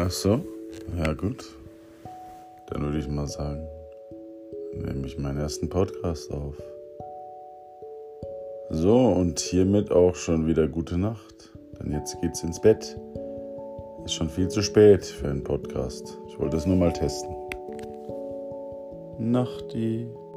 Ach so, ja gut. Dann würde ich mal sagen, nehme ich meinen ersten Podcast auf. So, und hiermit auch schon wieder gute Nacht. Denn jetzt geht's ins Bett. Ist schon viel zu spät für einen Podcast. Ich wollte es nur mal testen. Nachti.